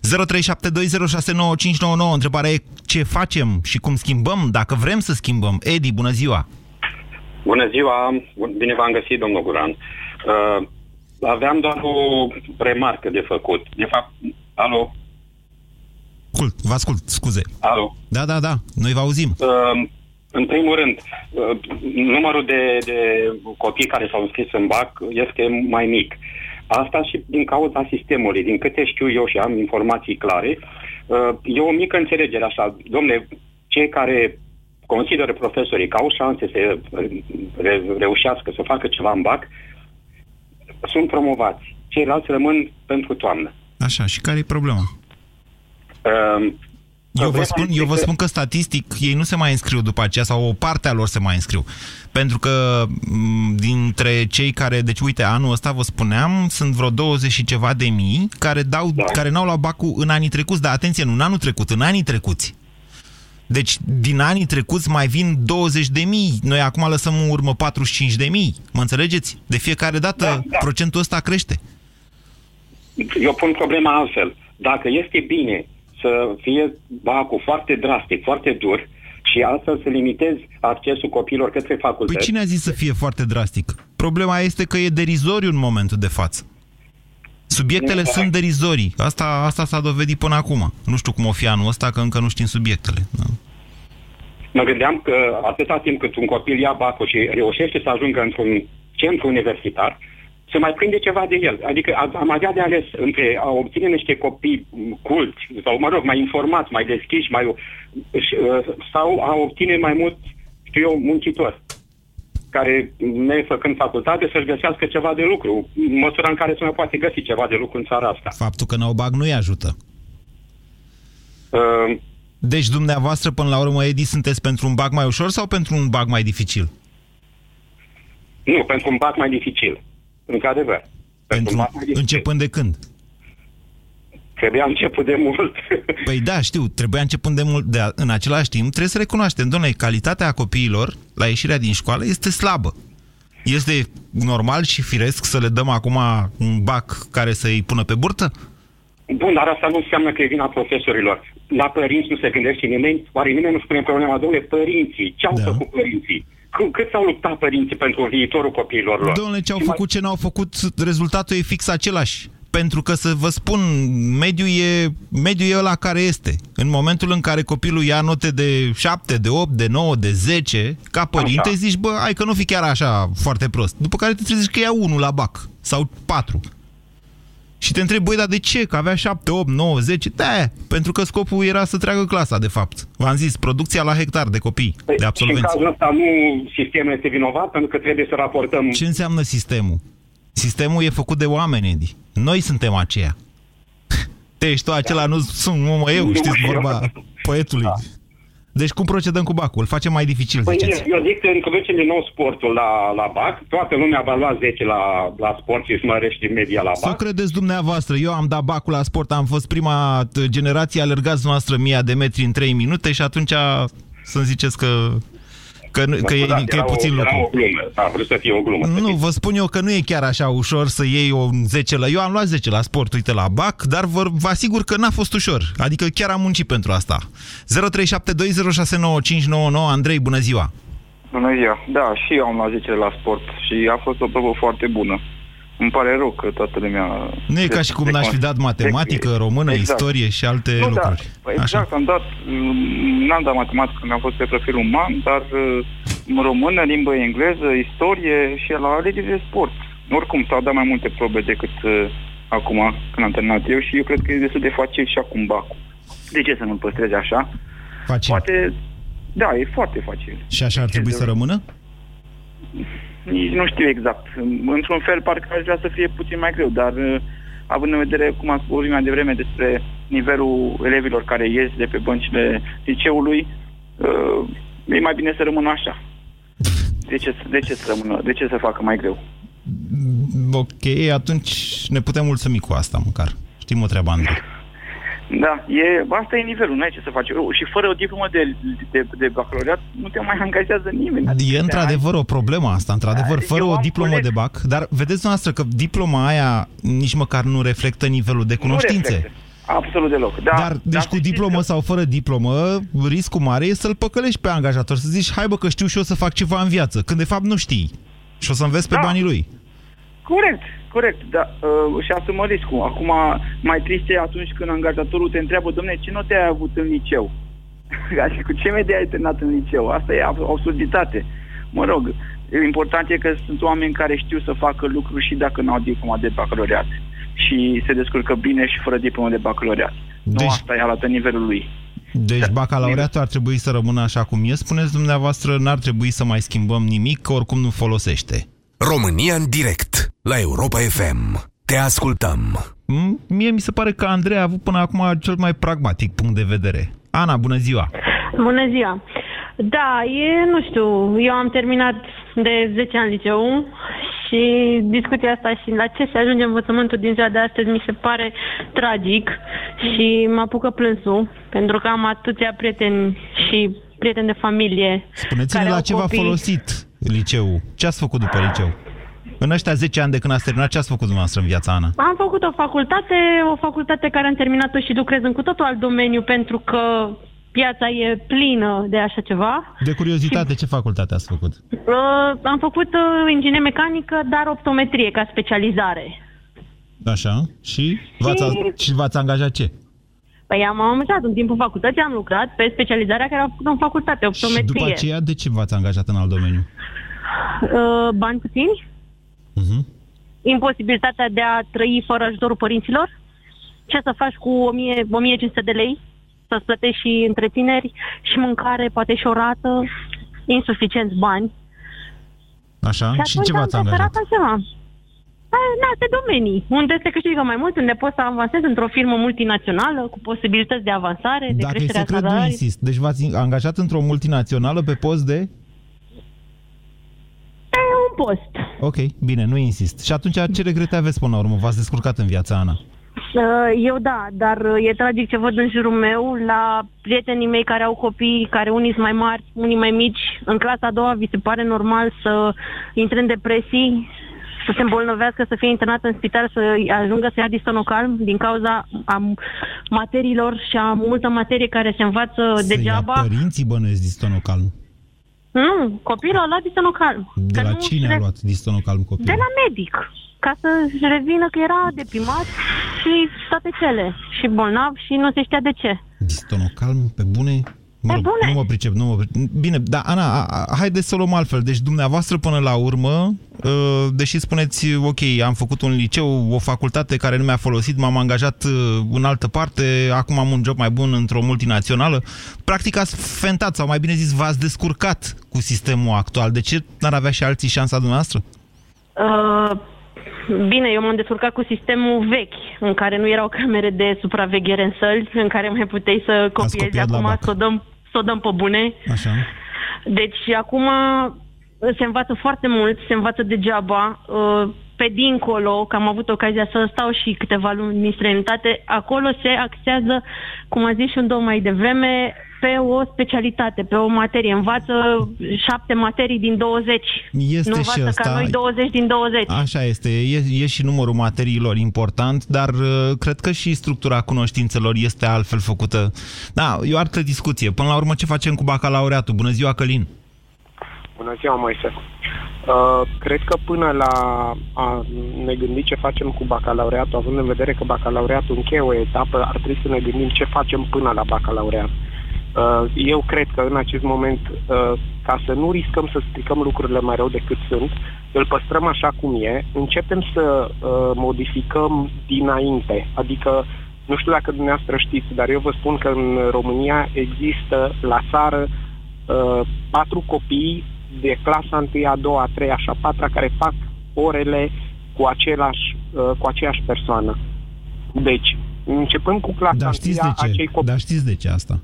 zero trei șapte doi zero șase nouă cinci nouă nouă, întrebarea e ce facem și cum schimbăm, dacă vrem să schimbăm. Edi, bună ziua! Bună ziua, bine v-am găsit, domnul Guran. Uh, aveam doar o remarcă de făcut. De fapt, alo? Cult, vă ascult, scuze. Alo? Da, da, da, noi vă auzim. Uh, în primul rând, uh, numărul de, de copii care s-au înscris în B A C este mai mic. Asta și din cauza sistemului. Din câte știu eu și am informații clare, uh, e o mică înțelegere așa. Dom'le, cei care... consideră profesorii că au șanse să reușească să facă ceva în B A C, sunt promovați. Ceilalți rămân pentru toamnă. Așa, și care e problema? Uh, eu vă spun, eu vă spun că statistic ei nu se mai înscriu după aceea, sau o parte a lor se mai înscriu. Pentru că dintre cei care, deci uite, anul ăsta vă spuneam, sunt vreo douăzeci și ceva de mii care, dau, da. care n-au luat B A C-ul în anii trecuți, dar atenție, nu în anul trecut, în anii trecuți. Deci, din anii trecuți mai vin douăzeci de mii. Noi acum lăsăm în urmă patruzeci și cinci de mii. Mă înțelegeți? De fiecare dată da, da. procentul ăsta crește. Eu pun problema altfel. Dacă este bine să fie B A C-ul foarte drastic, foarte dur, și astfel să limitezi accesul copiilor către facultăți... Păi cine a zis să fie foarte drastic? Problema este că e derizoriu în momentul de față. Subiectele sunt derizorii. Asta, asta s-a dovedit până acum. Nu știu cum o fi anul ăsta, că încă nu știm subiectele. Da. Mă gândeam că atâta timp cât un copil ia bacul și reușește să ajungă într-un centru universitar, se mai prinde ceva de el. Adică am avea de ales între a obține niște copii culți, sau, mă rog, mai informați, mai deschiși, mai, sau a obține mai mult, știu eu, muncitori, care, nefăcând facultate, să-și găsească ceva de lucru, în măsura în care se mai poate găsi ceva de lucru în țara asta. Faptul că n-au bag nu-i ajută. Uh, Deci dumneavoastră, până la urmă, Edi, sunteți pentru un bag mai ușor sau pentru un bag mai dificil? Nu, pentru un bag mai dificil. Într-adevăr. Pentru pentru un... Începând de când? Trebuia început de mult. Păi da, știu, trebuia început de mult. De a... În același timp, trebuie să recunoaștem, domnule, calitatea copiilor la ieșirea din școală este slabă. Este normal și firesc să le dăm acum un bag care să-i pună pe burtă? Bun, dar asta nu înseamnă că e vina profesorilor. La părinți nu se gândește nimeni, oare nimeni nu spune problema, domnule, părinții, ce au da. făcut părinții? Cât s-au luptat părinții pentru viitorul copiilor lor? Domnule, ce au făcut, mai... ce n-au făcut, rezultatul e fix același. Pentru că, să vă spun, mediul e, mediul e ăla care este. În momentul în care copilul ia note de șapte, de opt, de nouă, de zece, ca părinte, așa. Zici, bă, hai că nu fi chiar așa foarte prost. După care te trezești că ia unu la bac sau patru. Și te întrebi, băi, dar de ce? Că avea șapte, opt, nouă, zece? Da, pentru că scopul era să treacă clasa, de fapt. V-am zis, producția la hectar de copii, păi, de absolvenți. Și în cazul ăsta nu sistemul este vinovat, pentru că trebuie să raportăm... Ce înseamnă sistemul? Sistemul e făcut de oameni, Edi. Noi suntem aceia. Te ești tu acela, da. Nu sunt mă, mă eu, nu știți vorba eu. Poetului. Da. Deci cum procedăm cu bacul? Îl facem mai dificil, păi, ziceți. Eu zic că încomercem din nou sportul la, la bac. Toată lumea va lua zece la, la sport și își mărește media la bac. Să credeți dumneavoastră, eu am dat bacul la sport, am fost prima generație, alergați noastră mia de metri în trei minute și atunci să-mi ziceți că... Că, că, că, e, că e puțin lucru. O glumă, a vrut să fie o glumă. Nu, vă spun eu că nu e chiar așa ușor să iei o zece la... Eu am luat zece la sport, uite, la bac, dar vă, vă asigur că n-a fost ușor. Adică chiar am muncit pentru asta. zero trei șapte doi zero șase nouă cinci nouă nouă. Andrei, bună ziua! Bună ziua! Da, și eu am luat zece la sport și a fost o probă foarte bună. Îmi pare rău că toată lumea... Nu e ca și cum n-aș fi dat matematică, română, exact. Istorie și alte nu, lucruri. Da. Exact, așa. Am dat, n-am dat matematică, mi-am fost pe profil uman, dar română, limbă engleză, istorie și la alegere sport. Oricum, s-au dat mai multe probe decât uh, acum, când am terminat eu și eu cred că e destul de facil și acum bacul. De ce să nu-l păstrezi așa? Facil. Poate, da, e foarte facil. Și așa ar trebui de să rău. Rămână? Nici nu știu exact. Într-un fel, parcă aș vrea să fie puțin mai greu, dar având în vedere, cum am spus mai devreme, despre nivelul elevilor care ies de pe băncile liceului, e mai bine să rămână așa. De ce, de ce să rămână? De ce să facă mai greu? Ok, atunci ne putem mulțumi cu asta, măcar. Știm o treabă, Andrei. Da, e, asta e nivelul, nu ai ce să faci. Și fără o diplomă de, de, de bacalaureat nu te mai angajează nimeni. E într-adevăr o problemă asta, într-adevăr, fără o diplomă coleg. de bac. Dar vedeți noastră că diploma aia nici măcar nu reflectă nivelul de cunoștințe. Absolut deloc. Da, dar, deci dar cu diplomă sau fără diplomă, riscul mare e să-l păcălești pe angajator, să zici, hai bă că știu și eu să fac ceva în viață, când de fapt nu știi. Și o să înveți da. pe banii lui. Corect, corect, dar uh, și asumă riscul. Acum, mai trist e atunci când angajatorul te întreabă, domne, ce note ai avut în liceu? Adică, cu ce medie ai terminat în liceu? Asta e absurditate. Mă rog, important e că sunt oameni care știu să facă lucruri și dacă nu au diploma de bacalaureat. Și se descurcă bine și fără diploma de bacalaureat. Deci... Nu asta e alată nivelul lui. Deci bacalaureatul ar trebui să rămână așa cum e. Spuneți dumneavoastră, n-ar trebui să mai schimbăm nimic, că oricum nu folosește. România în direct, la Europa F M. Te ascultăm. Mie mi se pare că Andrei a avut până acum cel mai pragmatic punct de vedere. Ana, bună ziua! Bună ziua! Da, e, nu știu, eu am terminat de zece ani liceul și discuția asta și la ce se ajunge învățământul din ziua de astăzi mi se pare tragic și mă apucă plânsul, pentru că am atâția prieteni și prieteni de familie. Spuneți-ne la ce v-a folosit liceul. Ce ați făcut după liceu? În ăștia zece ani de când ați terminat, ce ați făcut dumneavoastră în viața, Ana? Am făcut o facultate, o facultate care am terminat-o și lucrez în cu totul alt domeniu, pentru că piața e plină de așa ceva. De curiozitate, și... ce facultate ați făcut? Uh, am făcut uh, inginerie mecanică, dar optometrie ca specializare. Așa. Și v-ați, și v-ați angajat ce? Păi am angajat în timpul facultății, am lucrat pe specializarea care am făcut în facultate, optometrie. Și după aceea, de ce v-ați angajat în alt domeniu? Uh, bani puțini. Uh-huh. Imposibilitatea de a trăi fără ajutorul părinților. Ce să faci cu o mie cinci sute de lei? Să-ți plătești și întrețineri, și mâncare, poate și o rată, insuficient bani. Așa, și, și ce v-ați angajat? În alte domenii, unde se câștigă mai mult, unde poți să avansezi într-o firmă multinațională, cu posibilități de avansare, de Dacă creșterea salariului. Dacă e secret, nu insist. Deci v-ați angajat într-o multinațională pe post de... Pe un post. Ok, bine, nu insist. Și atunci ce regrete aveți până la urmă? V-ați descurcat în viața, Ana? Eu da, dar e tragic ce văd în jurul meu, la prietenii mei care au copii, care unii sunt mai mari, unii mai mici. În clasa a doua vi se pare normal să intre în depresii, să se îmbolnăvească, să fie internat în spital, să ajungă să ia distonocalm din cauza a materiilor și a multă materie care se învață să degeaba. Să ia părinții bănuiesc distonocalm. Nu, copilul a luat distonocalm. De la cine re... a luat distonocalm copilul? De la medic, ca să-și revină că era deprimat și toate cele. Și bolnav și nu se știa de ce. Distonocalm, pe bune... Mă rog, nu mă pricep, nu mă pricep. Bine, dar Ana, haideți să o luăm altfel. Deci dumneavoastră până la urmă, deși spuneți, ok, am făcut un liceu, o facultate care nu mi-a folosit, m-am angajat în altă parte, acum am un job mai bun într-o multinațională, practic ați fentat, sau mai bine zis, v-ați descurcat cu sistemul actual. De ce n-ar avea și alții șansa dumneavoastră? Uh... Bine, eu m-am descurcat cu sistemul vechi, în care nu erau camere de supraveghere în săli, în care mai puteai să copiezi. Acum să o dăm, să o dăm pe bune. Așa. Deci acum se învață foarte mult, se învață degeaba. Pe dincolo, că am avut ocazia să stau și câteva luni în străinătate, acolo se axează, cum a zis și un domn mai devreme, pe o specialitate, pe o materie. Învață șapte materii din douăzeci. Este nu învață asta, ca noi douăzeci din douăzeci. Așa este. E, e și numărul materiilor important, dar cred că și structura cunoștințelor este altfel făcută. Da, e o altă discuție. Până la urmă, ce facem cu bacalaureatul? Bună ziua, Călin! Bună ziua, Moise! Uh, cred că până la a ne gândi ce facem cu bacalaureatul, având în vedere că bacalaureatul încheie o etapă, ar trebui să ne gândim ce facem până la bacalaureat. Eu cred că în acest moment, ca să nu riscăm să stricăm lucrurile mai rău decât sunt, îl păstrăm așa cum e, începem să modificăm dinainte. Adică, nu știu dacă dumneavoastră știți, dar eu vă spun că în România există la țară patru copii de clasa întâi, a doua, a treia și a patra care fac orele cu același, cu aceeași persoană. Deci, începând cu clasa întâi, acei copii... Dar știți de ce asta?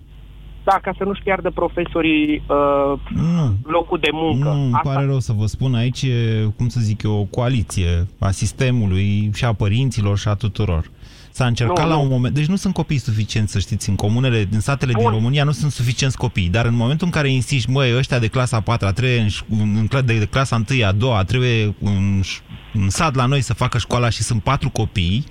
Da, ca să nu-și piardă profesorii uh, nu, locul de muncă. Nu, îmi pare rău să vă spun, aici e, cum să zic eu, o coaliție a sistemului și a părinților și a tuturor. S-a încercat nu, la nu. un moment... Deci nu sunt copii suficienți, să știți, în comunele, în satele Bun. din România nu sunt suficienți copii, dar în momentul în care insiști, măi, ăștia de clasa a patra, trebuie în, de clasa a întâia, a doua, trebuie în, în sat la noi să facă școala și sunt patru copii.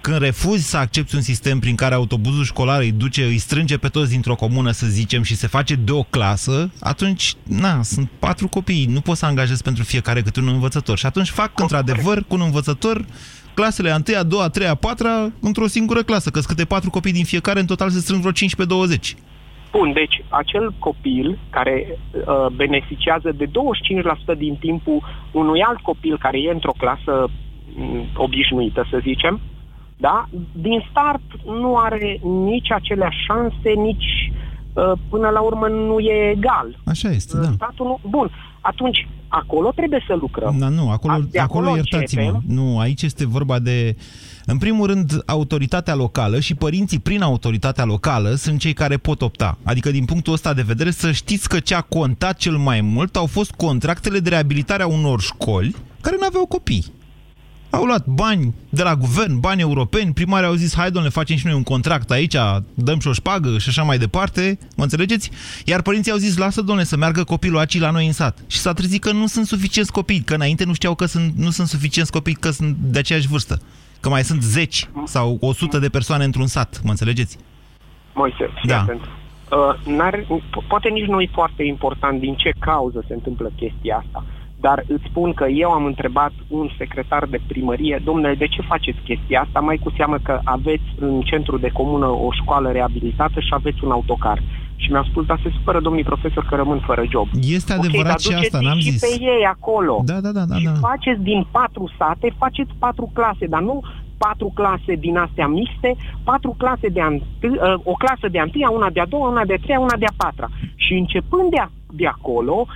Când refuzi să accepti un sistem prin care autobuzul școlar îi duce, îi strânge pe toți dintr-o comună, să zicem, și se face de o clasă, atunci, na, sunt patru copii, nu poți să angajezi pentru fiecare câte un învățător. Și atunci fac, într-adevăr, cu un învățător, clasele a întâia, a doua, a treia, a patra, într-o singură clasă, că-s câte patru copii din fiecare, în total se strâng vreo cincisprezece douăzeci. Bun, deci acel copil care uh, beneficiază de douăzeci și cinci la sută din timpul unui alt copil care e într-o clasă um, obișnuită, să zicem, da? Din start nu are nici aceleași șanse, nici până la urmă nu e egal. Așa este, da. Statul nu... Bun, atunci acolo trebuie să lucrăm. Da, nu, acolo, acolo, acolo iertați-mă. Nu, aici este vorba de... În primul rând, autoritatea locală și părinții prin autoritatea locală sunt cei care pot opta. Adică, din punctul ăsta de vedere, să știți că ce a contat cel mai mult au fost contractele de reabilitare a unor școli care nu aveau copii. Au luat bani de la guvern, bani europeni, primarii au zis, hai domnule, facem și noi un contract aici, dăm și o șpagă și așa mai departe, mă înțelegeți? Iar părinții au zis, lasă domnule să meargă copilul acii la noi în sat. Și s-a trezit că nu sunt suficienți copii, că înainte nu știau că sunt, nu sunt suficienți copii, că sunt de aceeași vârstă. Că mai sunt zece sau o sută de persoane într-un sat, mă înțelegeți? Moise, da. Atent. Uh, n-are, poate nici nu e foarte important din ce cauză se întâmplă chestia asta. Dar îți spun că eu am întrebat un secretar de primărie: domnule, de ce faceți chestia asta? Mai cu seamă că aveți în centru de comună o școală reabilitată și aveți un autocar. Și mi-a spus: dar se supără domnii profesori că rămân fără job. Este adevărat okay, și asta, n-am zis. Pe ei acolo. Da, da, da, da, și da. Faceți din patru sate, faceți patru clase, dar nu patru clase din astea mixte, patru clase de antâi, o clasă de antâia, una de a doua, una de a treia, una de a patra. Și începând de, a, de acolo,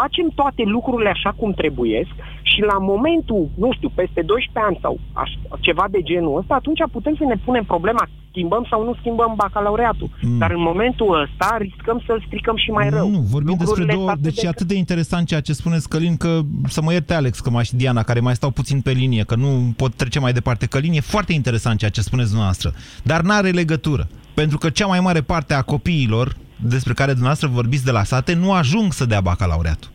facem toate lucrurile așa cum trebuiesc și la momentul, nu știu, peste doisprezece ani sau așa, ceva de genul ăsta, atunci putem să ne punem problema, schimbăm sau nu schimbăm bacalaureatul. Mm. Dar în momentul ăsta riscăm să-l stricăm și mai rău. Nu, nu vorbim lucrurile despre două... Deci de atât de interesant ceea ce spuneți, Călin, că să mă ierte Alex, că mai și Diana, care mai stau puțin pe linie, că nu pot trece mai departe. Călin, e foarte interesant ceea ce spuneți dumneavoastră, dar n-are legătură. Pentru că cea mai mare parte a copiilor despre care dumneavoastră vorbiți de la sate nu ajung să dea bacalaureatul.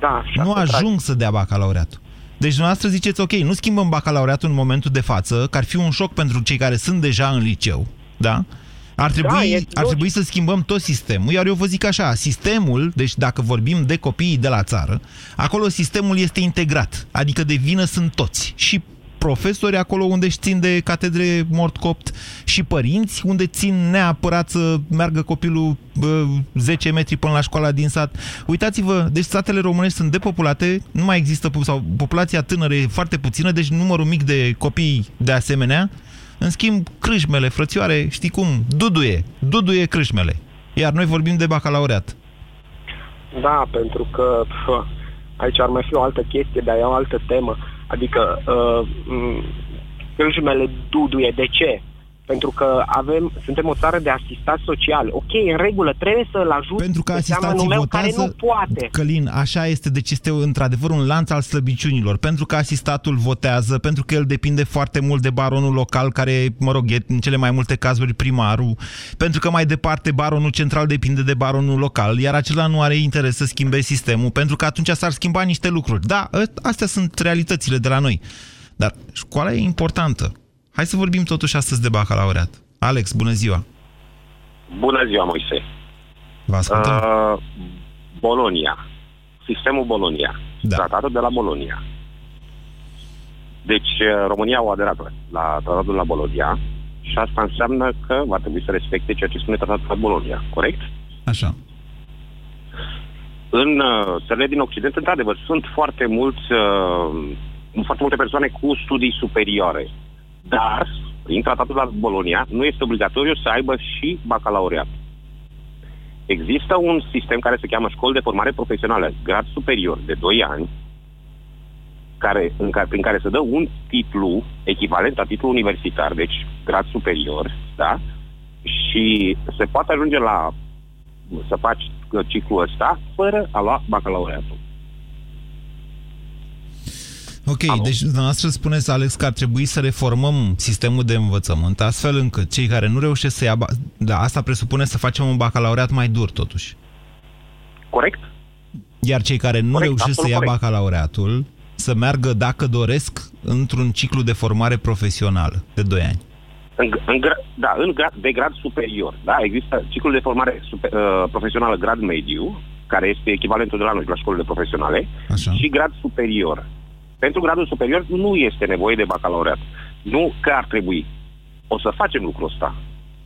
Da, nu ajung să dea bacalaureatul. Deci dumneavoastră ziceți, ok, nu schimbăm bacalaureatul în momentul de față, că ar fi un șoc pentru cei care sunt deja în liceu, da? Ar trebui, da, ar trebui să schimbăm tot sistemul, iar eu vă zic așa, sistemul, deci dacă vorbim de copiii de la țară, acolo sistemul este integrat, adică de vină sunt toți, și profesori acolo unde își țin de catedre mort-copt și părinți unde țin neapărat să meargă copilul zece metri până la școala din sat. Uitați-vă, deci satele românești sunt depopulate, nu mai există, sau populația tânără e foarte puțină, deci numărul mic de copii de asemenea. În schimb, crâșmele, frățioare, știi cum, duduie, duduie crâșmele. Iar noi vorbim de bacalaureat. Da, pentru că pf, aici ar mai fi o altă chestie, dar e o altă temă. Adică crâșmele uh, duduie. De ce? Pentru că avem, suntem o țară de asistat social. Ok, în regulă, trebuie să-l ajut. Pentru că asistații votează, care nu poate. Călin, așa este, deci este într-adevăr un lanț al slăbiciunilor. Pentru că asistatul votează, pentru că el depinde foarte mult de baronul local, care, mă rog, e în cele mai multe cazuri primarul. Pentru că mai departe baronul central depinde de baronul local, iar acela nu are interes să schimbe sistemul, pentru că atunci s-ar schimba niște lucruri. Da, astea sunt realitățile de la noi. Dar școala e importantă. Hai să vorbim totuși astăzi de bacalaureat. Alex, bună ziua! Bună ziua, Moise! Vă ascultăm! Uh, Bologna. Sistemul Bologna. Da. Tratatul de la Bologna. Deci, România a aderat la tratatul de la Bologna și asta înseamnă că va trebui să respecte ceea ce spune tratatul de la Bologna. Corect? Așa. În țările din Occident, într-adevăr, sunt foarte mulți, foarte multe persoane cu studii superioare. Dar, prin tratatul de la Bologna, nu este obligatoriu să aibă și bacalaureat. Există un sistem care se cheamă școli de formare profesională, grad superior de doi ani, care, în care, prin care se dă un titlu echivalent la titlu universitar, deci grad superior, da? Și se poate ajunge la să faci ciclul ăsta fără a lua bacalaureatul. Ok, Alo. Deci dumneavoastră spuneți, Alex, că ar trebui să reformăm sistemul de învățământ, astfel încât cei care nu reușesc să ia... Ba... Da, asta presupune să facem un bacalaureat mai dur, totuși. Corect. Iar cei care nu corect, reușesc să ia corect. bacalaureatul, să meargă, dacă doresc, într-un ciclu de formare profesională de doi ani. În, în, da, în grad, de grad superior. Da, există ciclul de formare super, uh, profesională grad mediu, care este echivalentul de la noi, la școlile profesionale, așa, și grad superior. Pentru gradul superior nu este nevoie de bacalaureat. Nu că ar trebui. O să facem lucrul ăsta.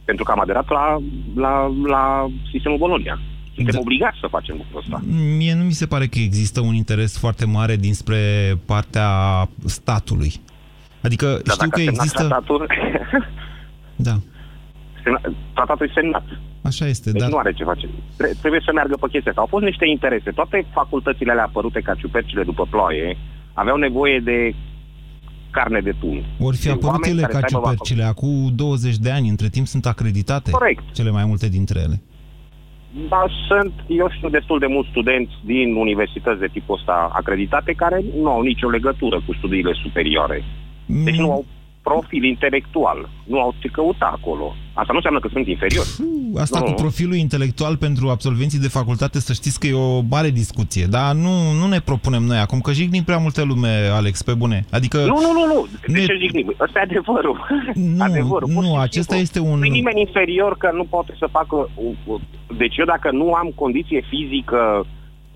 Pentru că am aderat la, la, la sistemul Bologna. Suntem da. obligați să facem lucrul ăsta. Mie nu mi se pare că există un interes foarte mare dinspre partea statului. Adică da, știu că există... Tratatul... da. Tratatul e semnat. Așa este, deci dar... nu are ce face. Trebuie să meargă pe chestia asta. Au fost niște interese. Toate facultățile alea apărute ca ciupercile după ploaie aveau nevoie de carne de tun. Ori fi apărut ele ca ciupercile acum douăzeci de ani, între timp sunt acreditate. Corect. Cele mai multe dintre ele. Da, sunt, eu știu, destul de mulți studenți din universități de tipul ăsta acreditate care nu au nicio legătură cu studiile superioare. Mm. Deci nu au profil intelectual. Nu au ce căuta acolo. Asta nu înseamnă că sunt inferiori. Puh, asta nu, cu profilul intelectual pentru absolvenții de facultate, să știți că e o mare discuție. Dar nu, nu ne propunem noi acum, că jignim prea multe lume, Alex, pe bune. Adică... Nu, nu, nu, nu. De ne... ce jignim? Ăsta e adevărul. Nu, adevărul. Nu, acesta este un... Păi nimeni inferior că nu poate să facă... Deci eu dacă nu am condiție fizică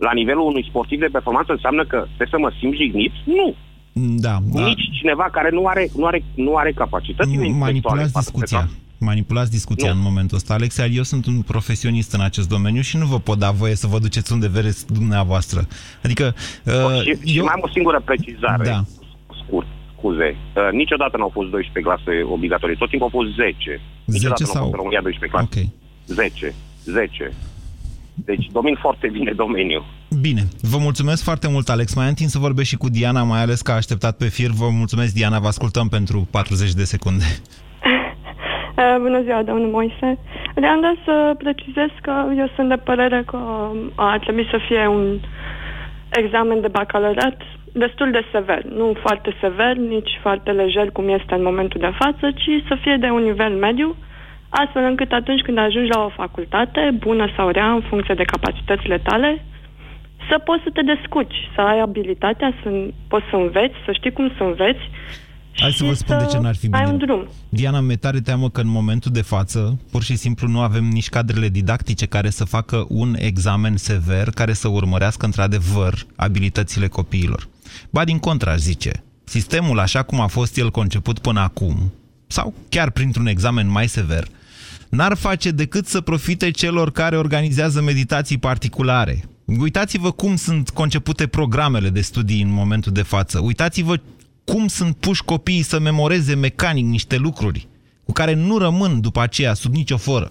la nivelul unui sportiv de performanță înseamnă că trebuie să mă simt jignit? Nu. Da, da. Nici cineva care nu are, nu are, nu are capacitățile intelectuale. Discuția. Manipulați discuția nu. În momentul ăsta. Alex, eu sunt un profesionist în acest domeniu și nu vă pot da voie să vă duceți unde vreți dumneavoastră. Adică... Uh, și, eu... și mai am o singură precizare. Da. Scurt, scuze. Uh, niciodată n-au fost doisprezece clase obligatorii. Tot timpul au fost zece. Niciodată zece sau... n-au fost România doisprezece clase. Okay. zece. zece. Deci domin foarte bine domeniul. Bine, vă mulțumesc foarte mult, Alex. Mai am timp să vorbesc și cu Diana, mai ales că a așteptat pe fir. Vă mulțumesc, Diana, vă ascultăm pentru patruzeci de secunde. Bună ziua, domnul Moise. Le-am dat să precizez că eu sunt de părere că ar trebui să fie un examen de bacalaureat destul de sever. Nu foarte sever, nici foarte lejer cum este în momentul de față, ci să fie de un nivel mediu, astfel încât atunci când ajungi la o facultate, bună sau rea, în funcție de capacitățile tale, să poți să te descurci, să ai abilitatea, să poți să înveți, să știi cum să înveți. Hai să vă spun de ce n-ar fi bine. Drum. Diana, mi-e tare teamă că în momentul de față pur și simplu nu avem nici cadrele didactice care să facă un examen sever care să urmărească într-adevăr abilitățile copiilor. Ba din contra, zice, sistemul așa cum a fost el conceput până acum, sau chiar printr-un examen mai sever, n-ar face decât să profite celor care organizează meditații particulare. Uitați-vă cum sunt concepute programele de studii în momentul de față. Uitați-vă cum sunt puși copiii să memoreze mecanic niște lucruri cu care nu rămân după aceea sub nicio foră.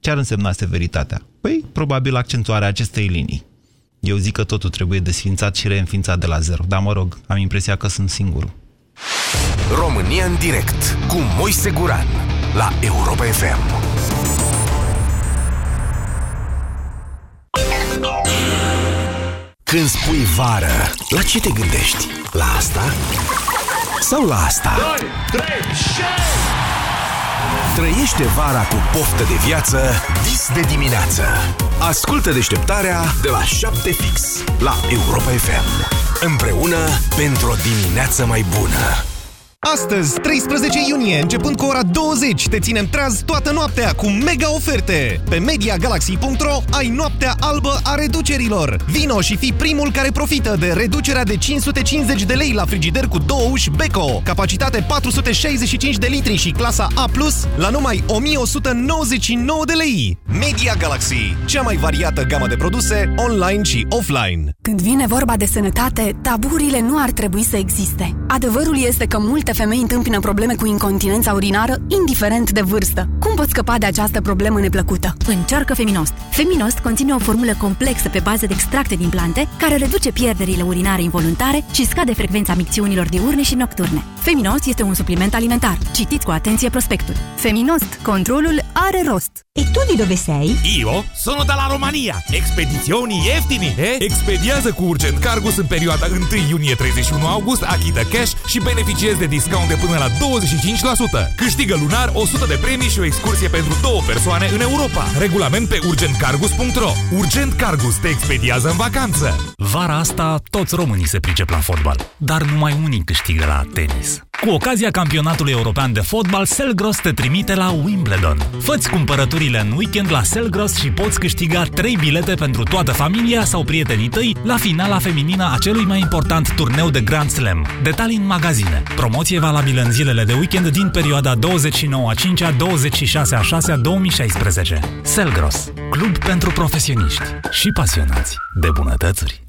Ce ar însemna severitatea? Păi, probabil accentuarea acestei linii. Eu zic că totul trebuie desfințat și reînființat de la zero. Dar mă rog, am impresia că sunt singurul. România în direct cu Moise Guran la Europa F M. Când spui vară, la ce te gândești? La asta? Sau la asta? doi, trei, șase! Trăiește vara cu poftă de viață, dis de dimineață. Ascultă deșteptarea de la șapte fix, la Europa F M. Împreună pentru o dimineață mai bună. Astăzi, treisprezece iunie, începând cu ora douăzeci, te ținem treaz toată noaptea cu mega oferte. Pe media galaxy punct ro ai noaptea albă a reducerilor. Vino și fii primul care profită de reducerea de cinci sute cincizeci de lei la frigider cu două uși Beko, capacitate patru sute șaizeci și cinci de litri și clasa A plus, la numai o mie o sută nouăzeci și nouă de lei. Media Galaxy, cea mai variată gamă de produse online și offline. Când vine vorba de sănătate, taburile nu ar trebui să existe. Adevărul este că multe femei întâmpină probleme cu incontinența urinară, indiferent de vârstă. Cum poți scăpa de această problemă neplăcută? Încearcă Feminost. Feminost conține o formulă complexă pe bază de extracte din plante, care reduce pierderile urinare involuntare și scade frecvența micțiunilor diurne și nocturne. Feminost este un supliment alimentar. Citiți cu atenție prospectul. Feminost. Controlul are rost. E tu di dove sei? Io sono dalla Romania. Expedizioni ieftine. Eh? Expediază cu Urgent Cargus în perioada întâi iunie treizeci și unu august, achită cash și beneficiezi de discount de până la douăzeci și cinci la sută. Câștigă lunar o sută de premii și o excursie pentru două persoane în Europa. Regulament pe urgent cargus punct ro. Urgent Cargus te expediază în vacanță. Vara asta toți românii se pricep la fotbal, dar numai unii câștigă la tenis. Cu ocazia campionatului european de fotbal, Selgros te trimite la Wimbledon. Fă-ți cumpărăturile în weekend la Selgros și poți câștiga trei bilete pentru toată familia sau prietenii tăi la finala feminină a celui mai important turneu de Grand Slam. Detalii în magazine. Promoție valabilă în zilele de weekend din perioada douăzeci și nouă a cincea - douăzeci și șase a șasea două mii șaisprezece. Selgros, club pentru profesioniști și pasionați de bunătățuri.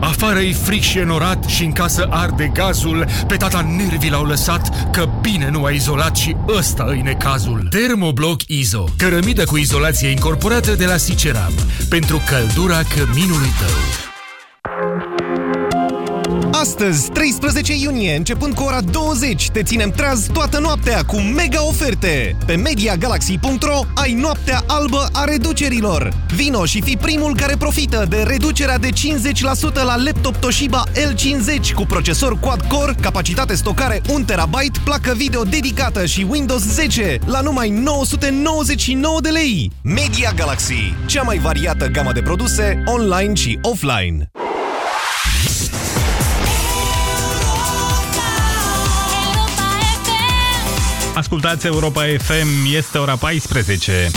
Afară-i fric și enorat și în casă arde gazul. Pe tata nervii l-au lăsat, că bine nu a izolat și ăsta-i necazul. Termobloc Izo, cărămidă cu izolație incorporată de la Siceram, pentru căldura căminului tău. Astăzi, treisprezece iunie, începând cu ora douăzeci, te ținem treaz toată noaptea cu mega oferte. Pe media galaxy punct ro ai noaptea albă a reducerilor. Vino și fii primul care profită de reducerea de cincizeci la sută la laptop Toshiba L cincizeci cu procesor quad-core, capacitate stocare un terabyte, placă video dedicată și Windows zece la numai nouă sute nouăzeci și nouă de lei. Media Galaxy, cea mai variată gamă de produse online și offline. Ascultați Europa F M, este ora paisprezece.